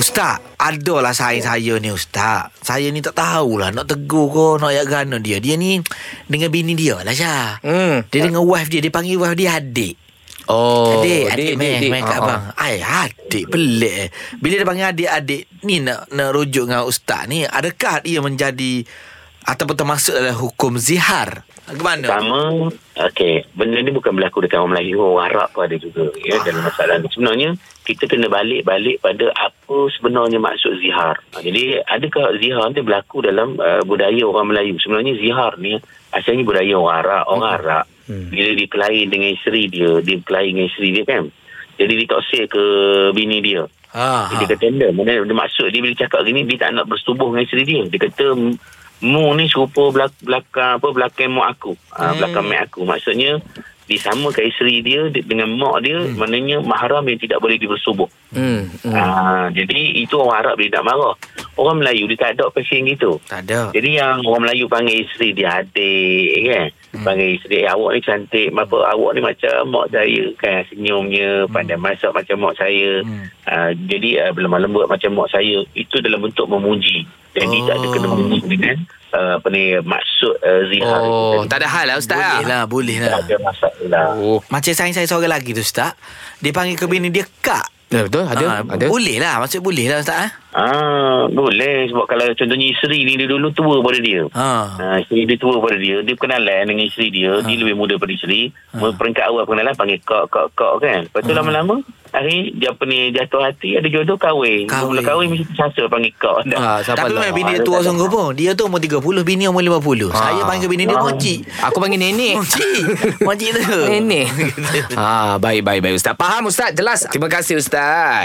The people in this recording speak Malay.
Ustaz, adalah sains saya ni Ustaz. Saya ni tak tahulah nak tegur ke, nak yak gana dia. Dia ni dengan bini dia lah Syah. Dia dengan wife dia. Dia panggil wife dia adik. Oh, adik main kat abang. Ai, adik pelik. Bila dia panggil adik-adik ni nak rujuk dengan ustaz ni, adakah ia menjadi ataupun termasuk dalam hukum zihar? Bagaimana? Sama. Okey, benda ni bukan berlaku dekat orang Melayu, orang Arab pun ada juga ya dalam masalah ni. Sebenarnya kita kena balik pada apa sebenarnya maksud zihar. Jadi adakah zihar ni berlaku dalam budaya orang Melayu? Sebenarnya zihar ni asalnya budaya orang Arab, Bila dia berkelahi dengan isteri dia, kan. Jadi dia toksik ke bini dia. Dia kata dia maksud dia bila cakap gini, dia tak nak bersetubuh dengan isteri dia. Dia kata mu ni serupa belakang mak aku. Belakang mak aku. Maksudnya disamakan isteri dia dengan mak dia, maknanya mahram yang tidak boleh dibersubuh. Jadi itu orang Arab dia tak marah. Orang Melayu dia tak ada pasien gitu. Tak ada. Jadi yang orang Melayu panggil isteri dia adik kan. Panggil isteri awak ni cantik, apa awak ni macam mak saya kan, senyumnya pandai masak macam mak saya. Jadi belum lembut macam mak saya. Itu dalam bentuk memuji. Jadi tak ada kena memuji dengan maksud zihar. Tak ada hal lah Ustaz. Boleh lah. Tak ada masalah. Macam saya seorang lagi tu Ustaz. Dia panggil ke bini dia kak. Ya, betul ada. Boleh lah, maksud boleh lah Ustaz. Boleh sebab kalau contohnya isteri ni dia dulu tua pada dia. Isteri dia tua pada dia, dia berkenalan dengan isteri dia, dia lebih muda pada isteri. Peringkat awal perkenalan panggil kak kan. Lepas tu lama-lama hari dia jatuh hati, ada jodoh kahwin. Mula kahwin mesti sasa panggil kak. Tapi memang bini dia tua sungguh pun. Dia tu umur 30, bini umur 50. Saya panggil bini dia moci. Aku panggil nenek. Moci tu. Nenek. Baik Ustaz. Faham Ustaz, jelas. Terima kasih Ustaz.